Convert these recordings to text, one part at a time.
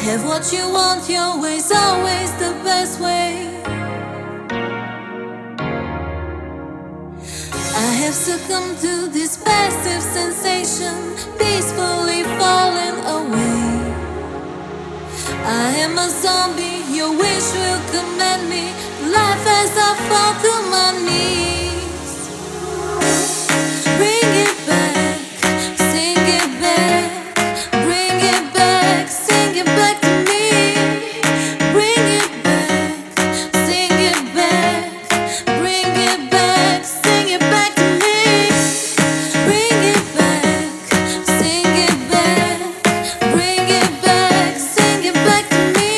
Have what you want, your way's always the best way. I have succumbed to this passive sensation, peacefully falling away. I am a zombie, your wish will command me, life as I fall to my knees. Bring it back, sing it back, bring it back, sing it back to me. Bring it back, sing it back, bring it back, sing it back to me. Bring it back, sing it back, bring it back, sing it back to me.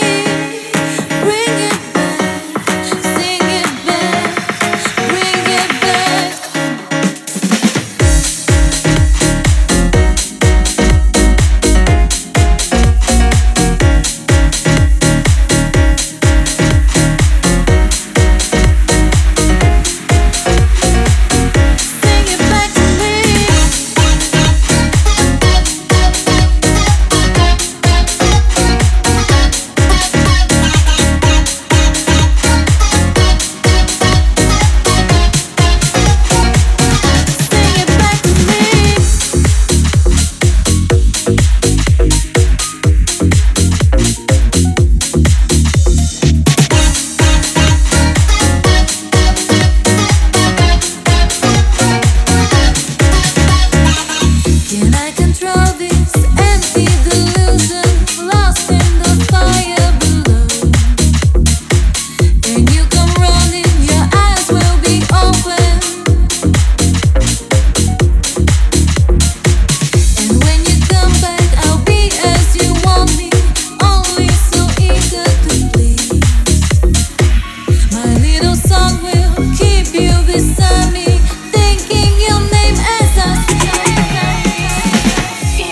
Bring it back, sing it back, bring it back. Sing it back to me. Sing it back to me. Can I control this empty delusion, lost in the fire below? And you come running, your eyes will be open. And when you come back, I'll be as you want me, only so eager to please. My little song will keep you beside me, thinking your name as I sing.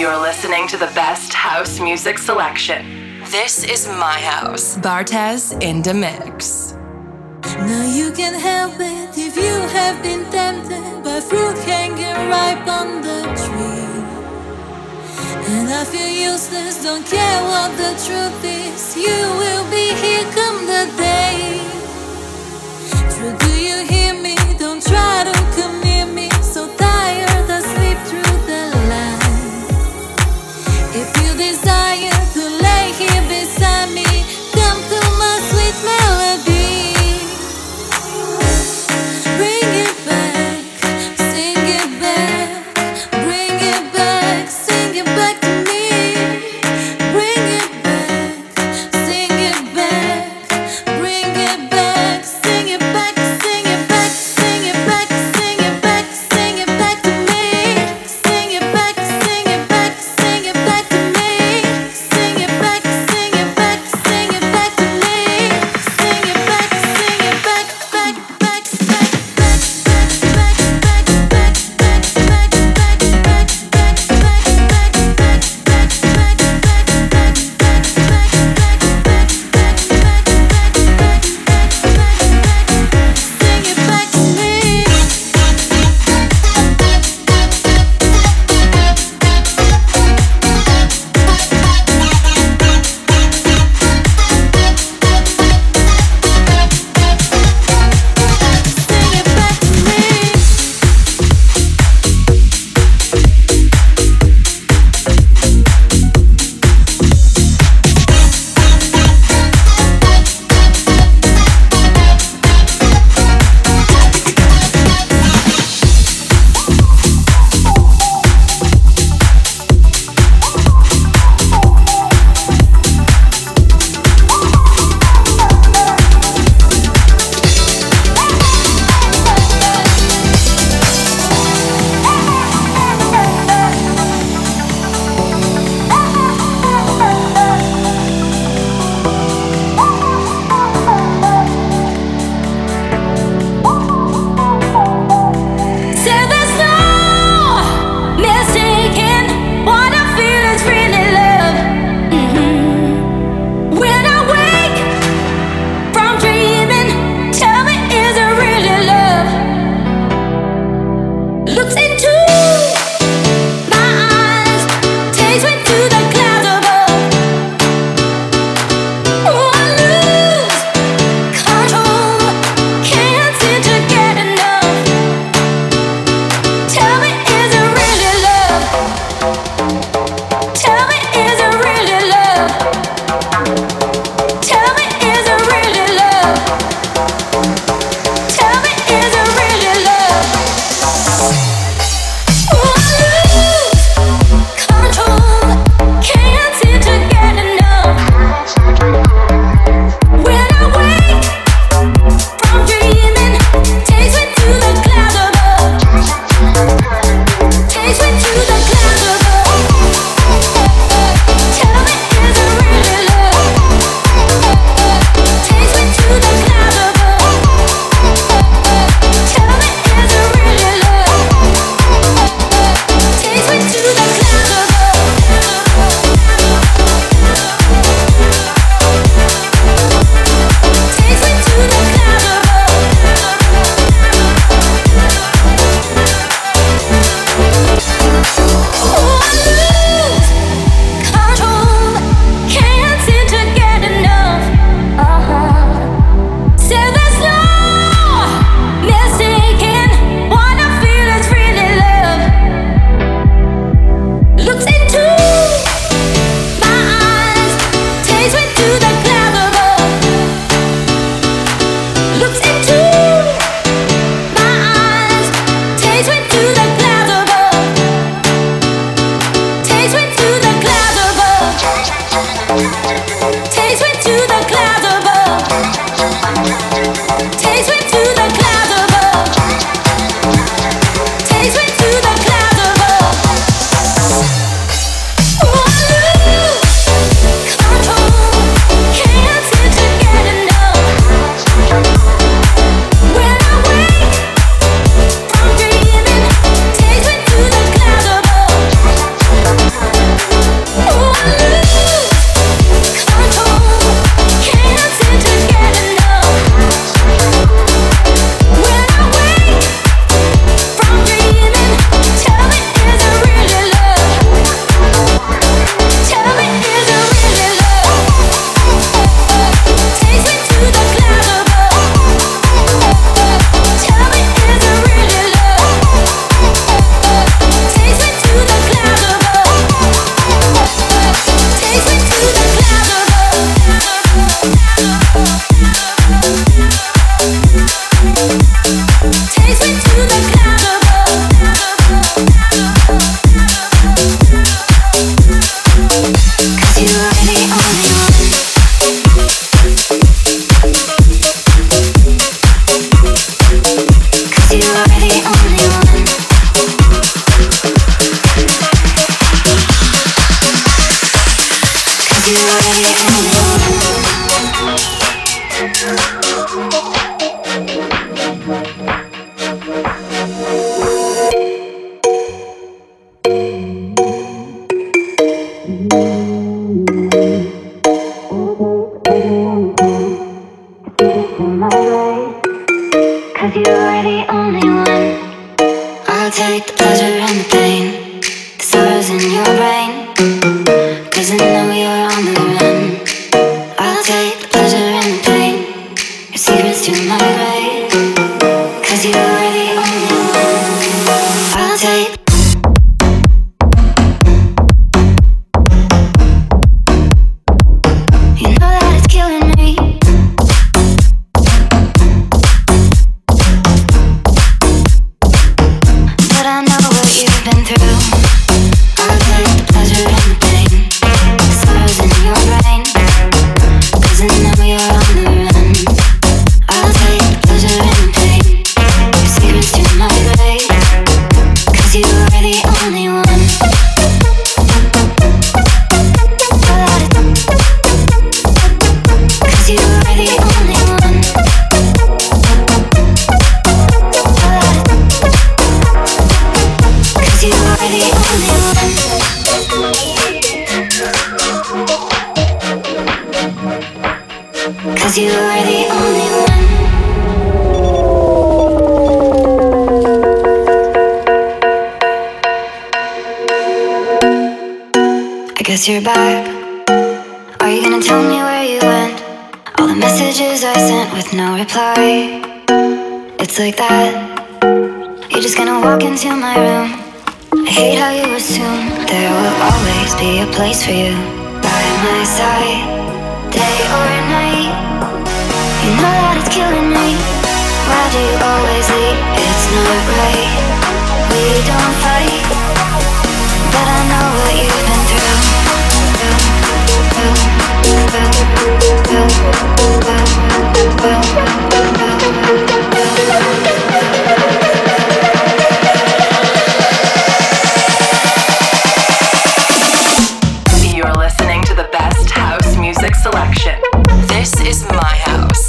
You're listening to the best house music selection. This is my house. Bartez in the mix. Now you can help it if you have been tempted by fruit hanging ripe on the tree. And I feel useless, don't care what the truth is. You will be here come the day. True, do you hear me? Don't try to commit me. So tired, I sleep through the light. If you desire to lay here beside me, come to my sweet melody. Bring it back, sing it back, bring it back, sing it back to me. Bring it back, sing it back, bring it back, sing it back, sing it back, sing it back, sing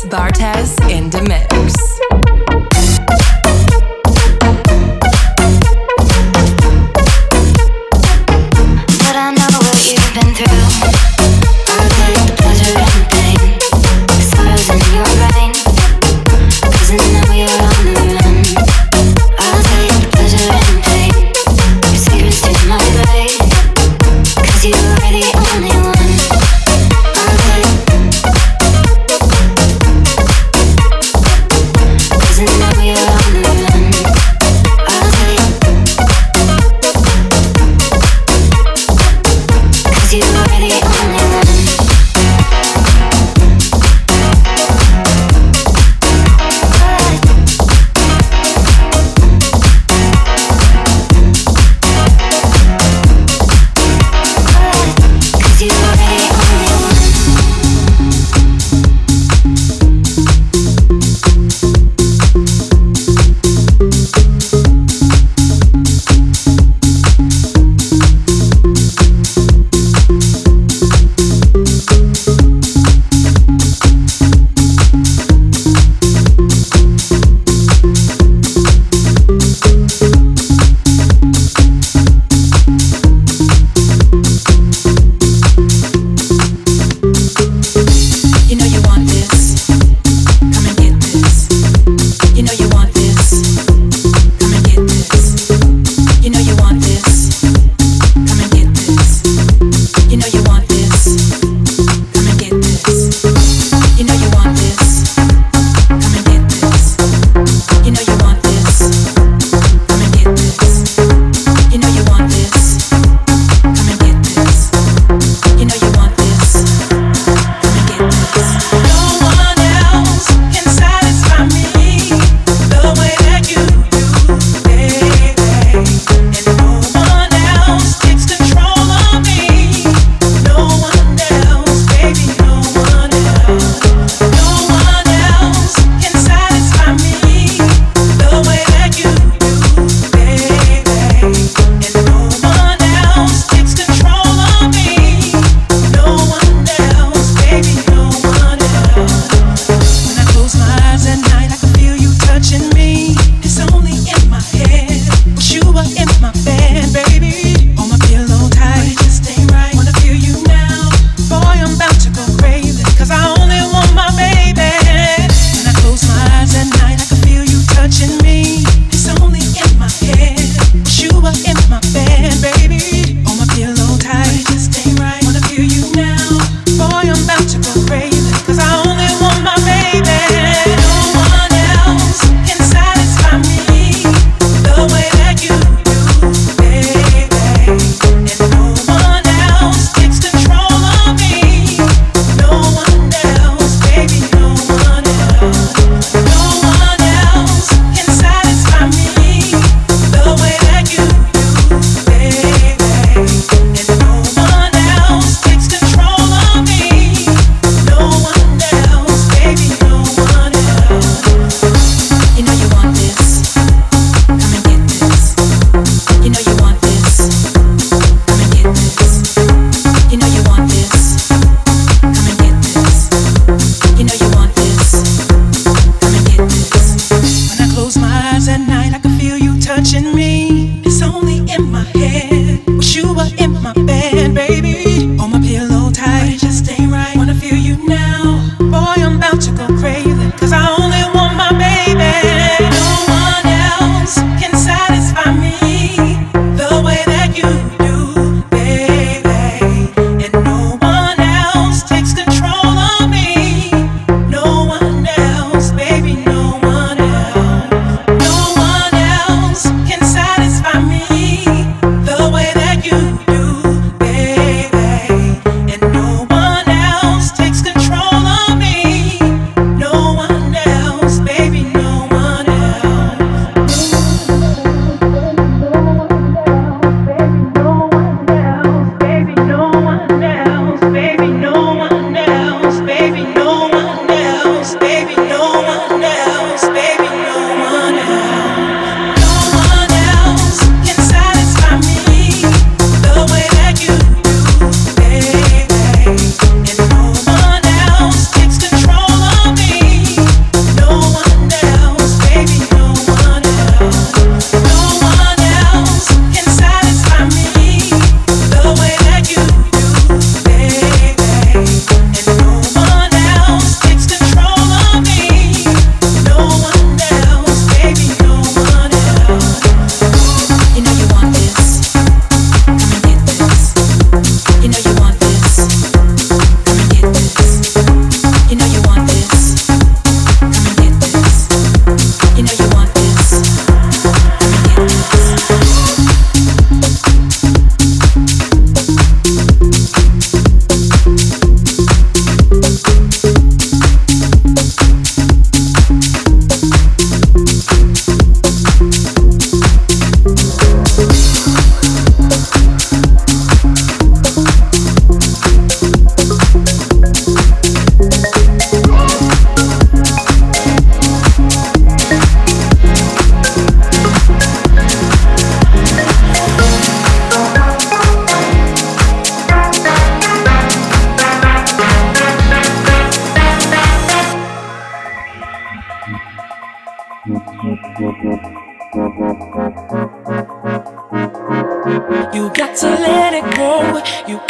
Bartez in the mix.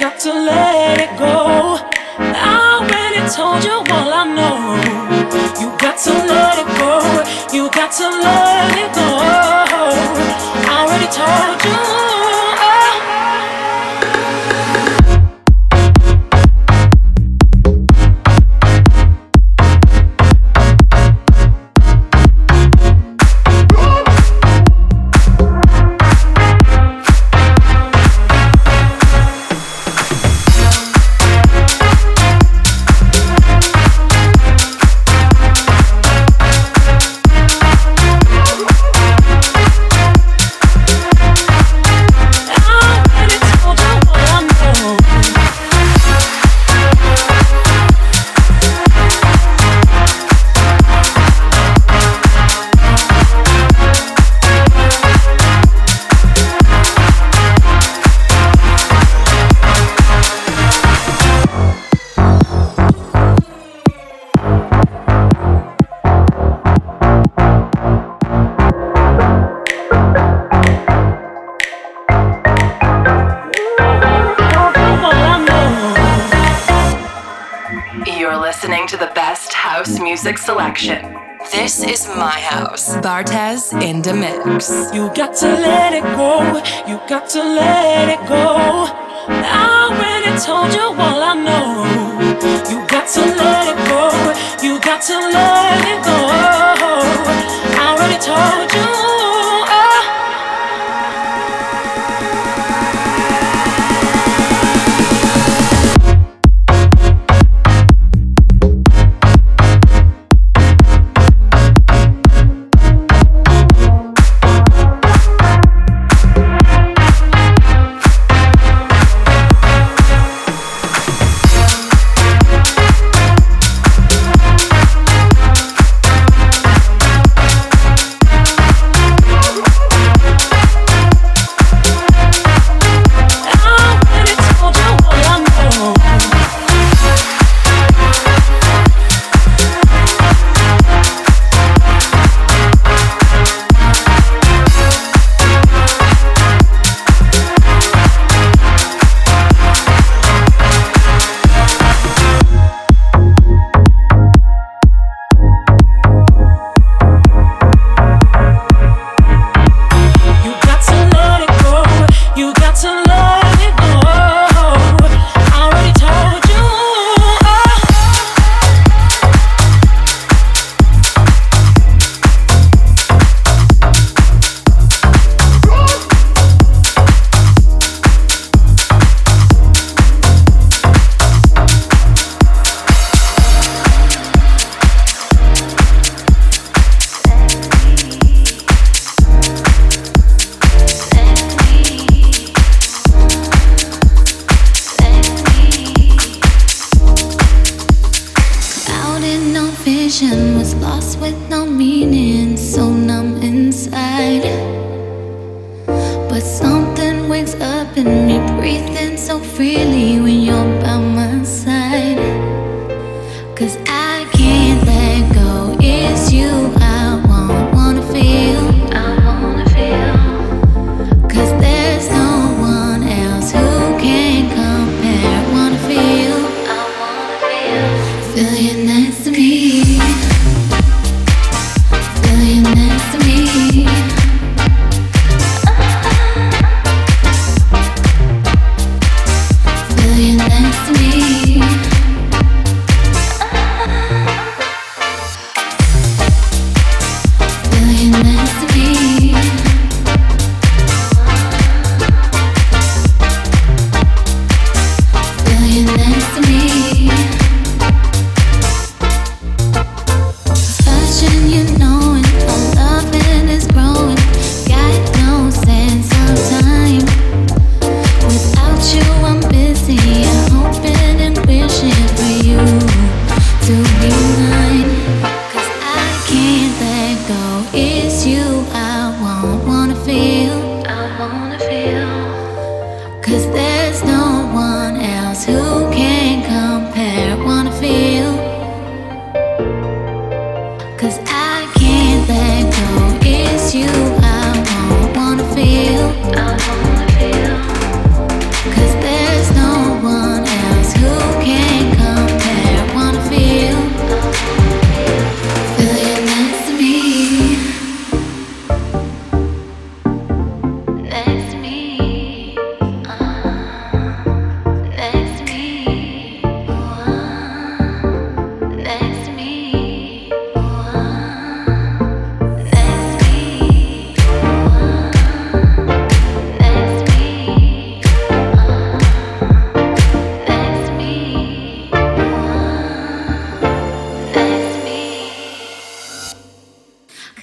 not to let it go. I already told you all I know. You got to let it go. You got to let it go. I already told you. Selection. This is my house. Bartez in the mix. You got to let it go. You got to let it go. I already told you all I know. You got to let it go. You got to let it go. I already told you. You're nice.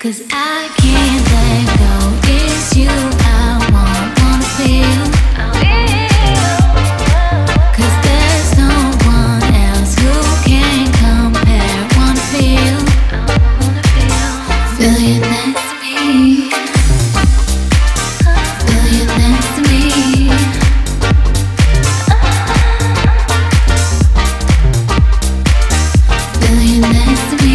Cause I can't let go, it's you I wanna feel. Cause there's no one else who can compare, wanna feel. Feel you next to me. Feel you next to me. Feel you next to me.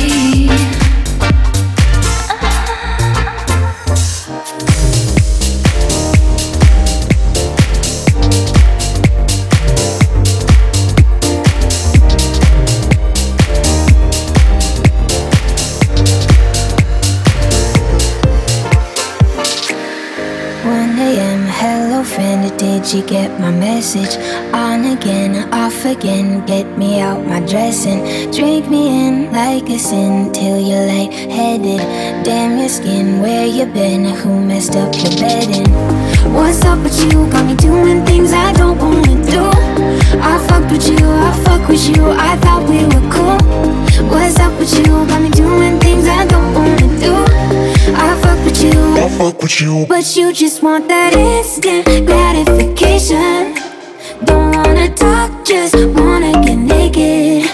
Did you get my message? On again, off again, get me out my dressing. Drink me in like a sin till you're lightheaded. Damn your skin, where you been? Who messed up your bedding? What's up with you? Got me doing things I don't wanna do. I fucked with you, I fuck with you, I thought we were cool. What's up with you? Got me doing things I don't wanna do. I fuck with you, I fuck with you, but you just want that instant gratification. Don't wanna talk, just wanna get naked.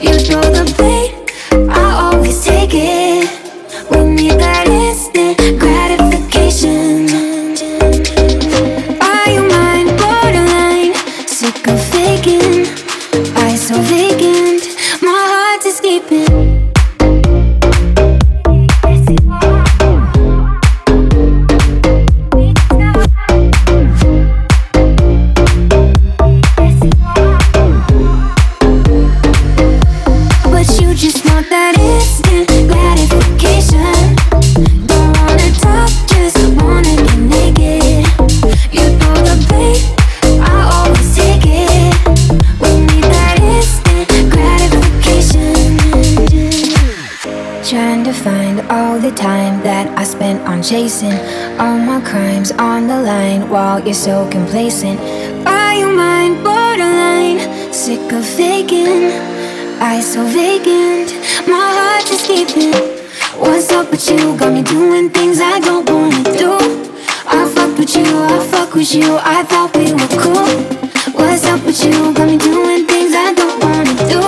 You throw the blade, I always take it. We need that instant gratification. Are you mine, borderline? Sick of faking, I so vacant. My heart is escaping. Chasing all my crimes on the line while you're so complacent. Are you mine, borderline? Sick of faking, I so vacant. My heart is escaping. What's up with you? Got me doing things I don't wanna do. I fucked with you, I fuck with you, I thought we were cool. What's up with you? Got me doing things I don't wanna do.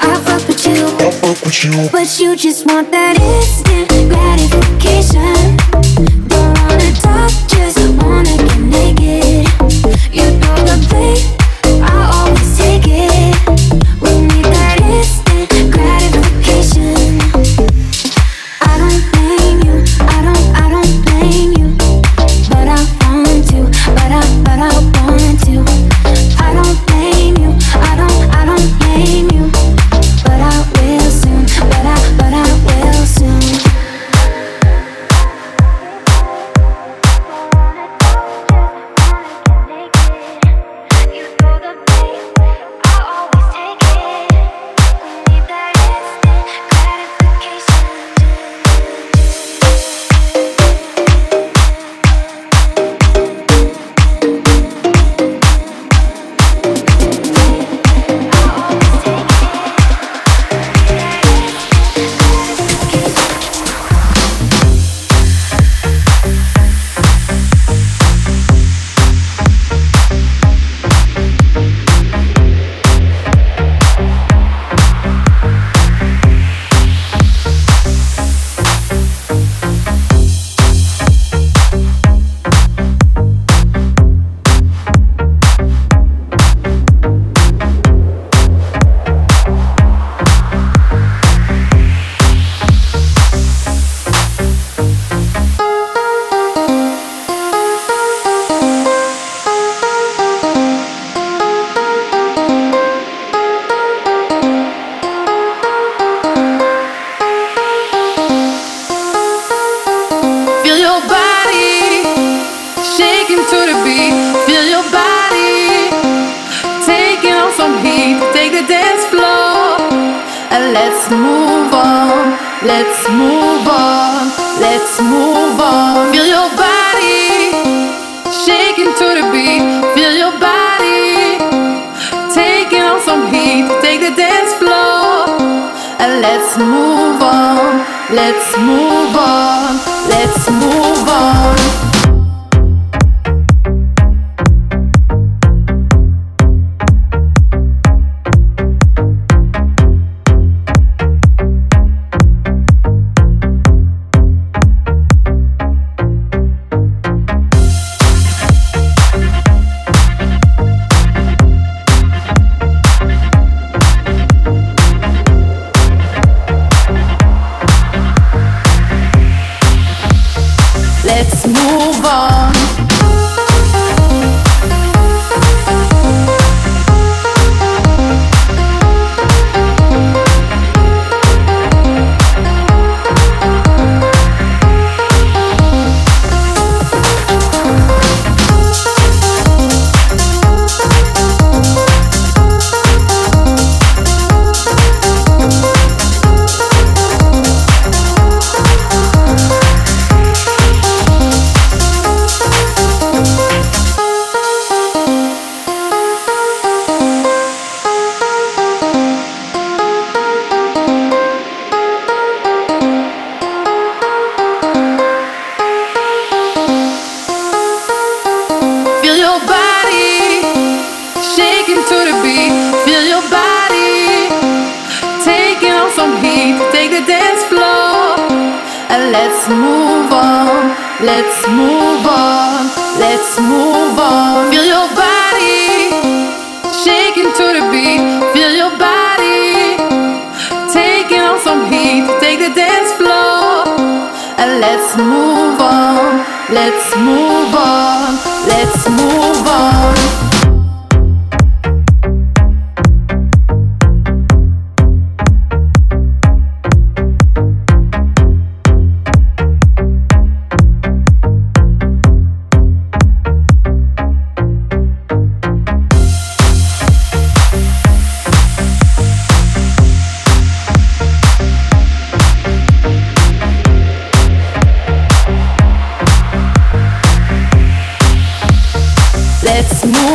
I fuck with you, I fuck with you, but you just want that instant gratification. Don't wanna talk, just wanna get naked. You throw the blade, I always take it. We need that instant gratification. I don't blame you. But I want to. I don't blame you, I don't blame you. But I will soon, but I will soon. Let's move on. Feel your body shaking to the beat. Feel your body taking on some heat. Take the dance floor and let's move on. Let's move on, let's move on. Let's move on. Let's move on, let's move on, let's move on. Feel your body shaking to the beat. Feel your body taking on some heat. Take the dance floor and let's move on, let's move on, let's move on. Let's move.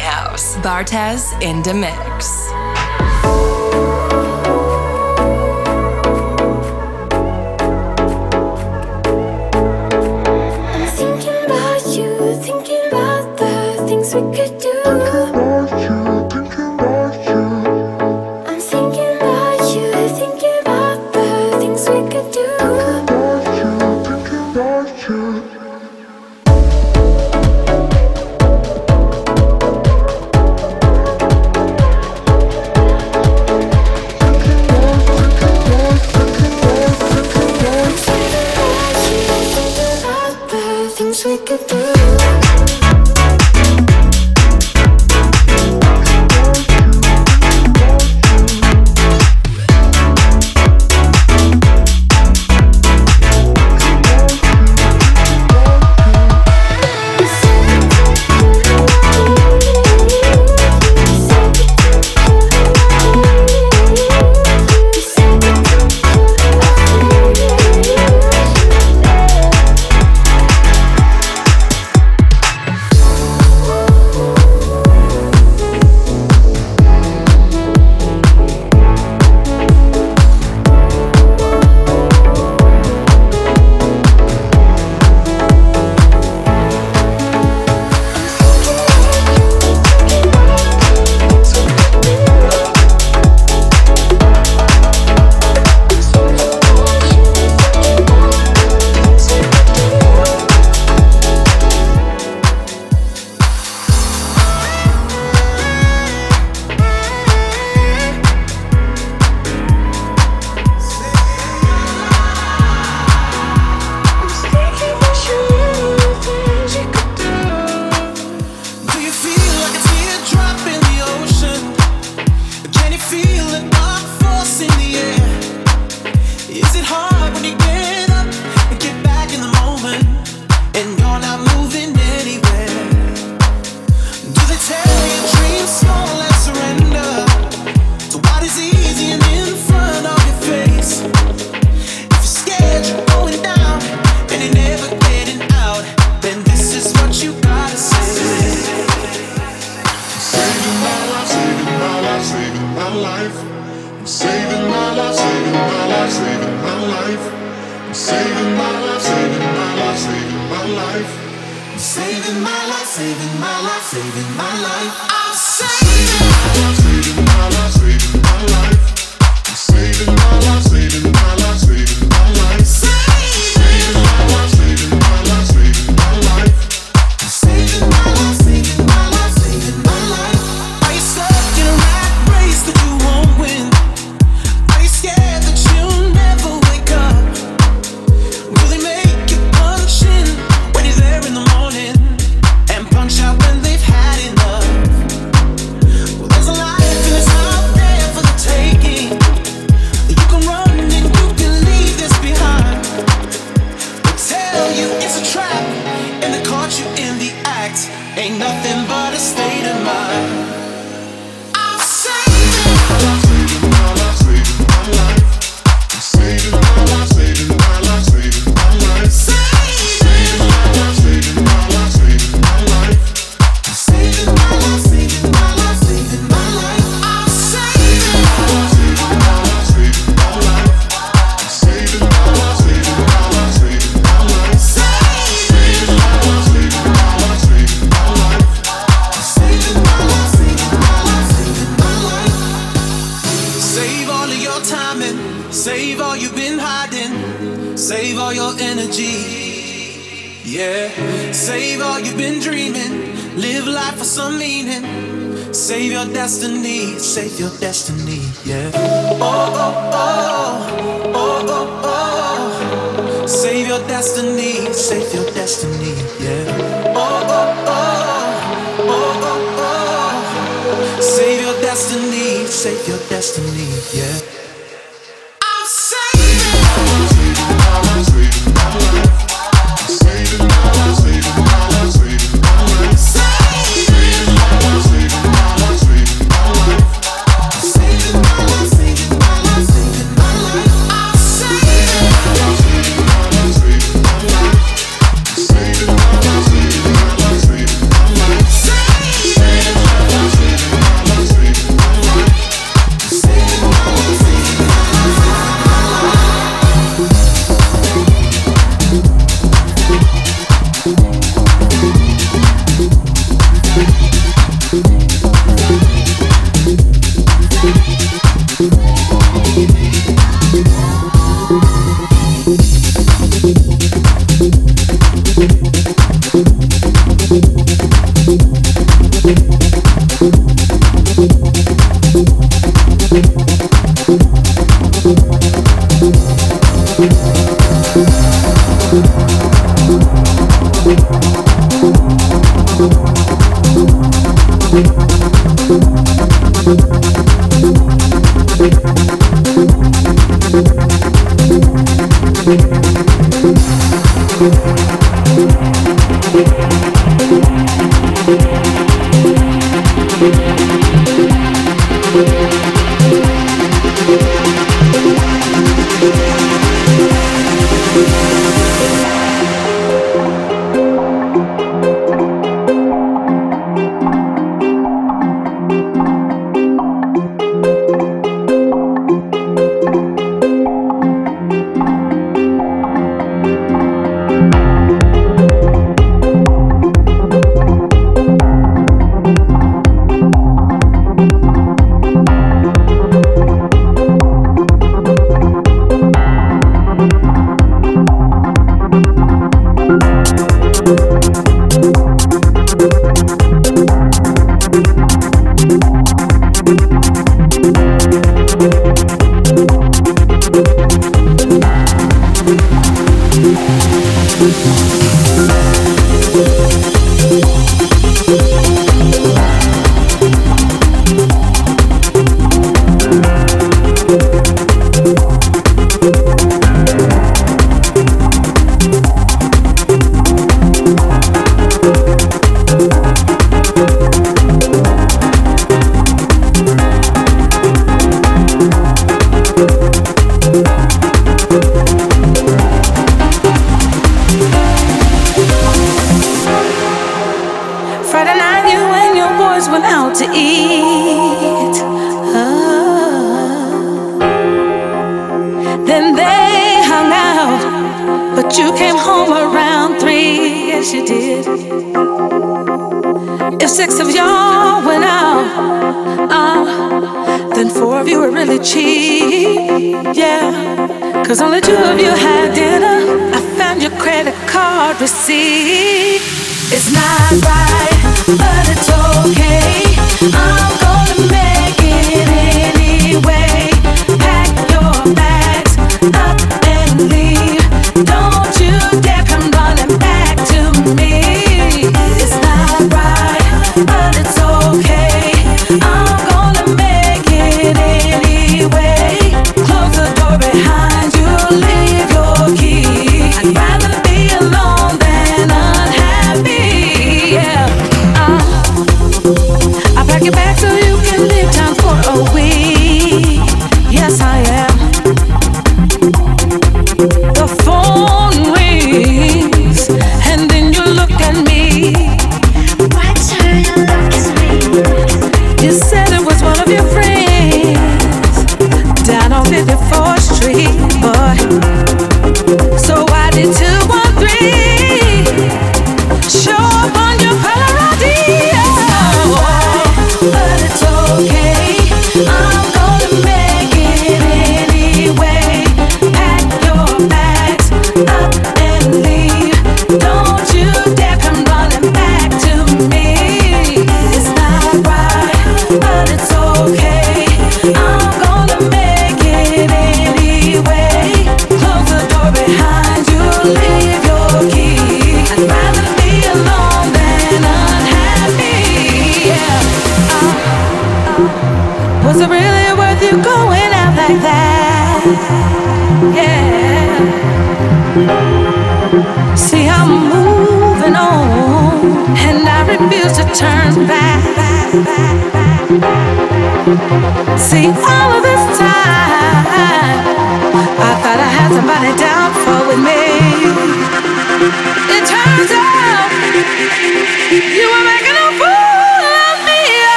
house. Bartez in the mix.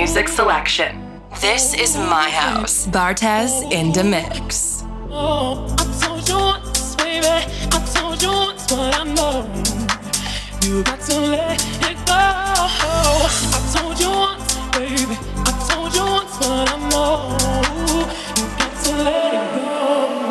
music selection. This is my house. Bartez in the mix. Oh, I told you once, baby. I told you once, but I know you got to let it go. I told you once, baby. I told you once, but I know you got to let it go.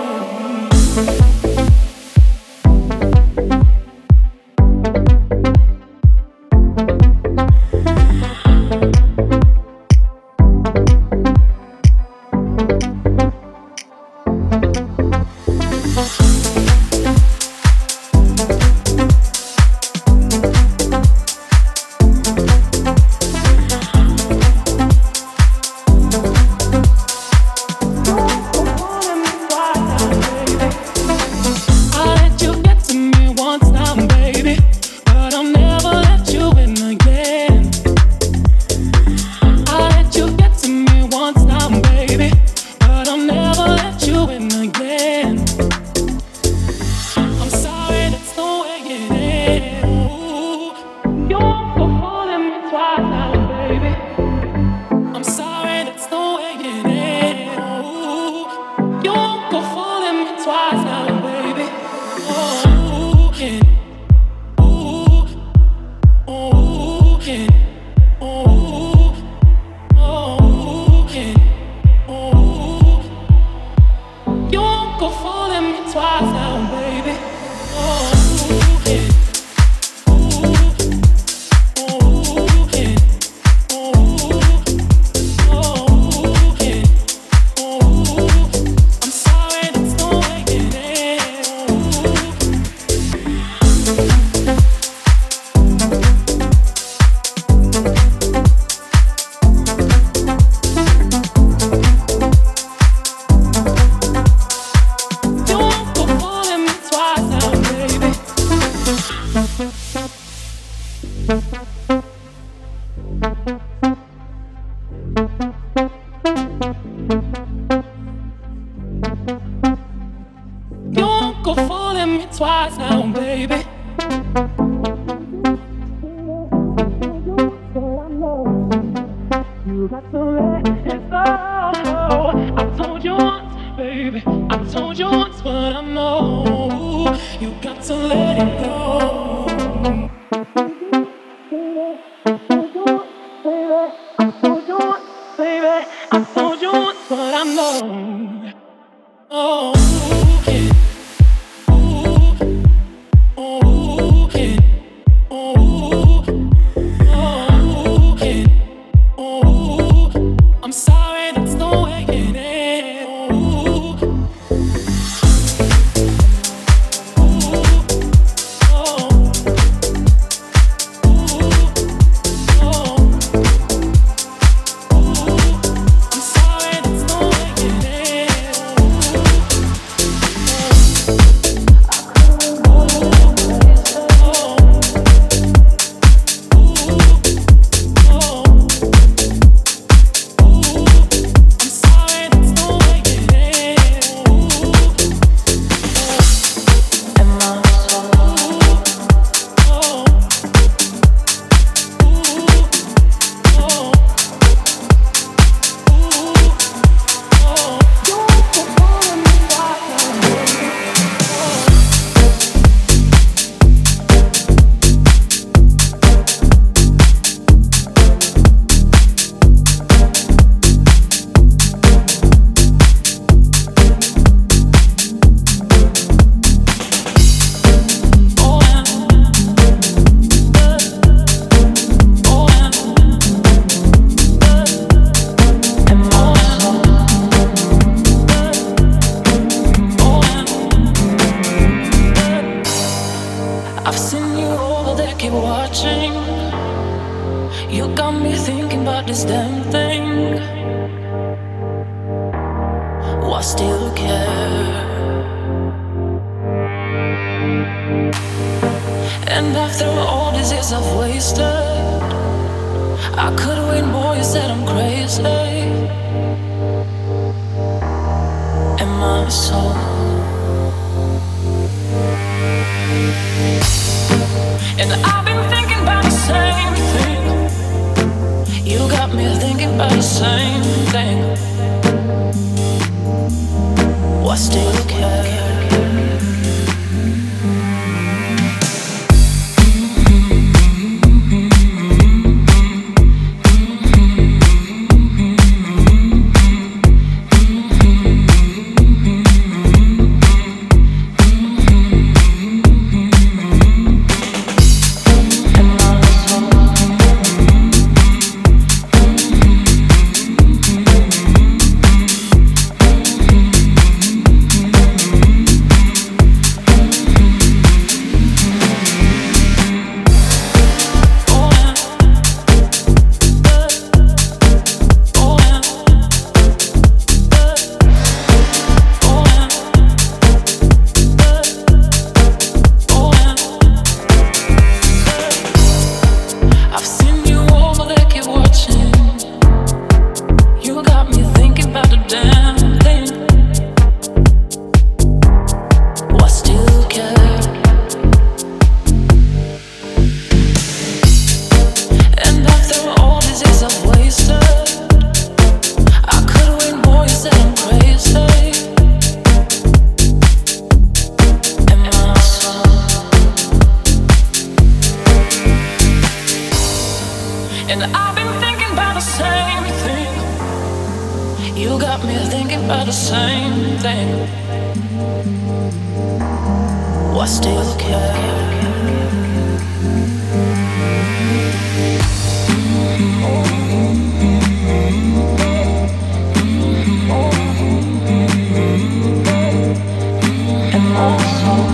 the same thing. Why still care? And I've been thinking about the same thing. You got me thinking about the same thing. Why still care? And my soul.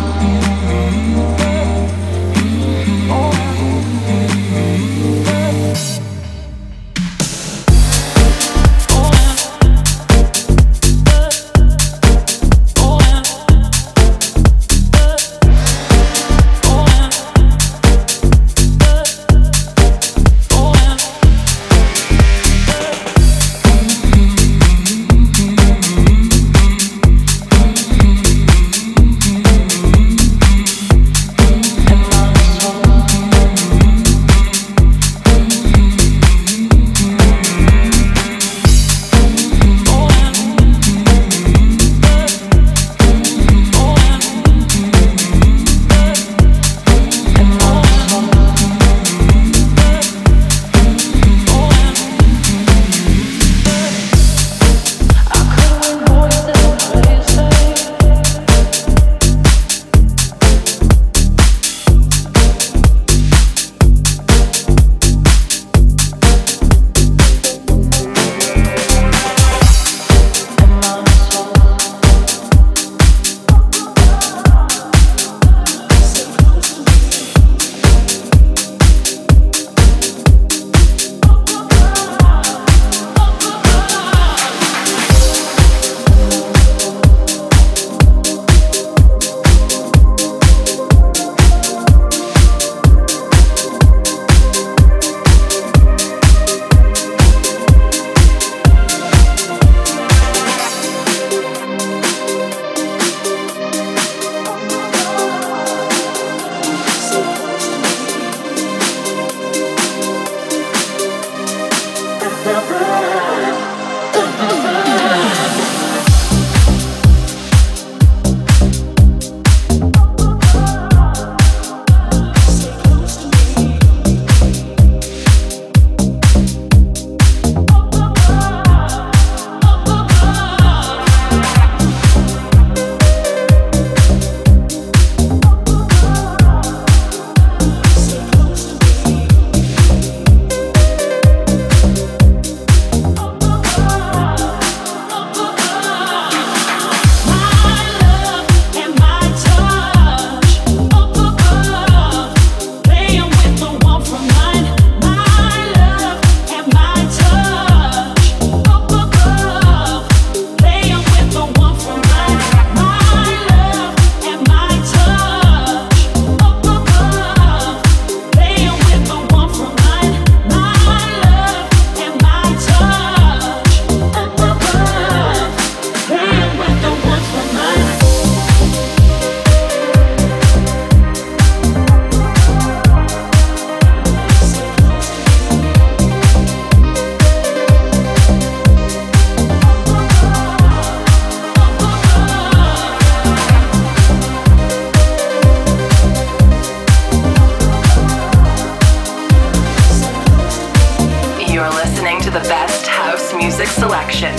music selection.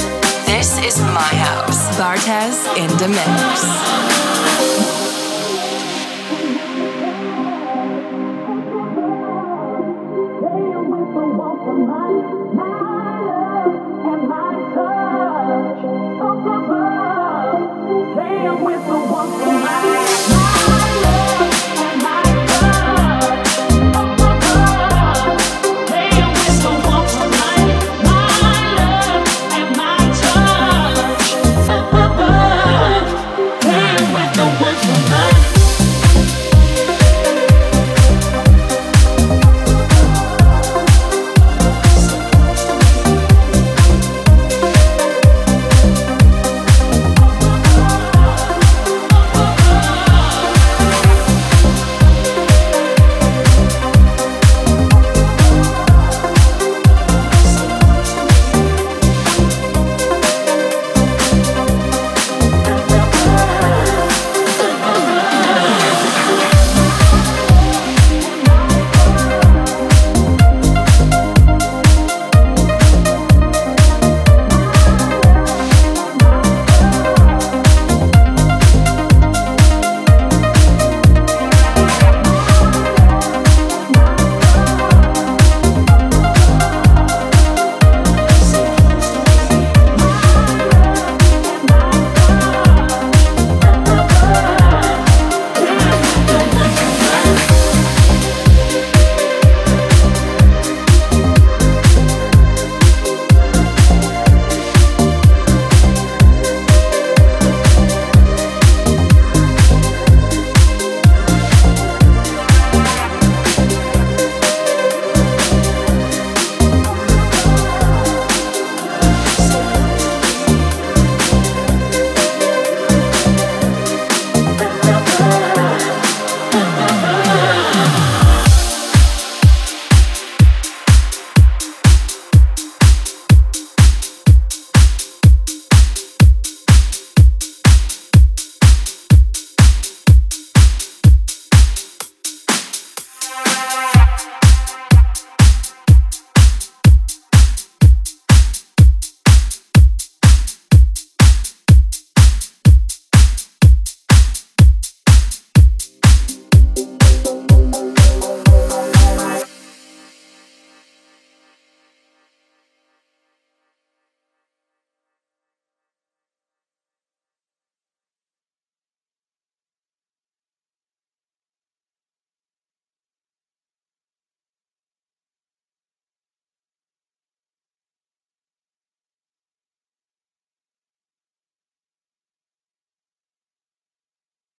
This is my house. Bartez in the mix.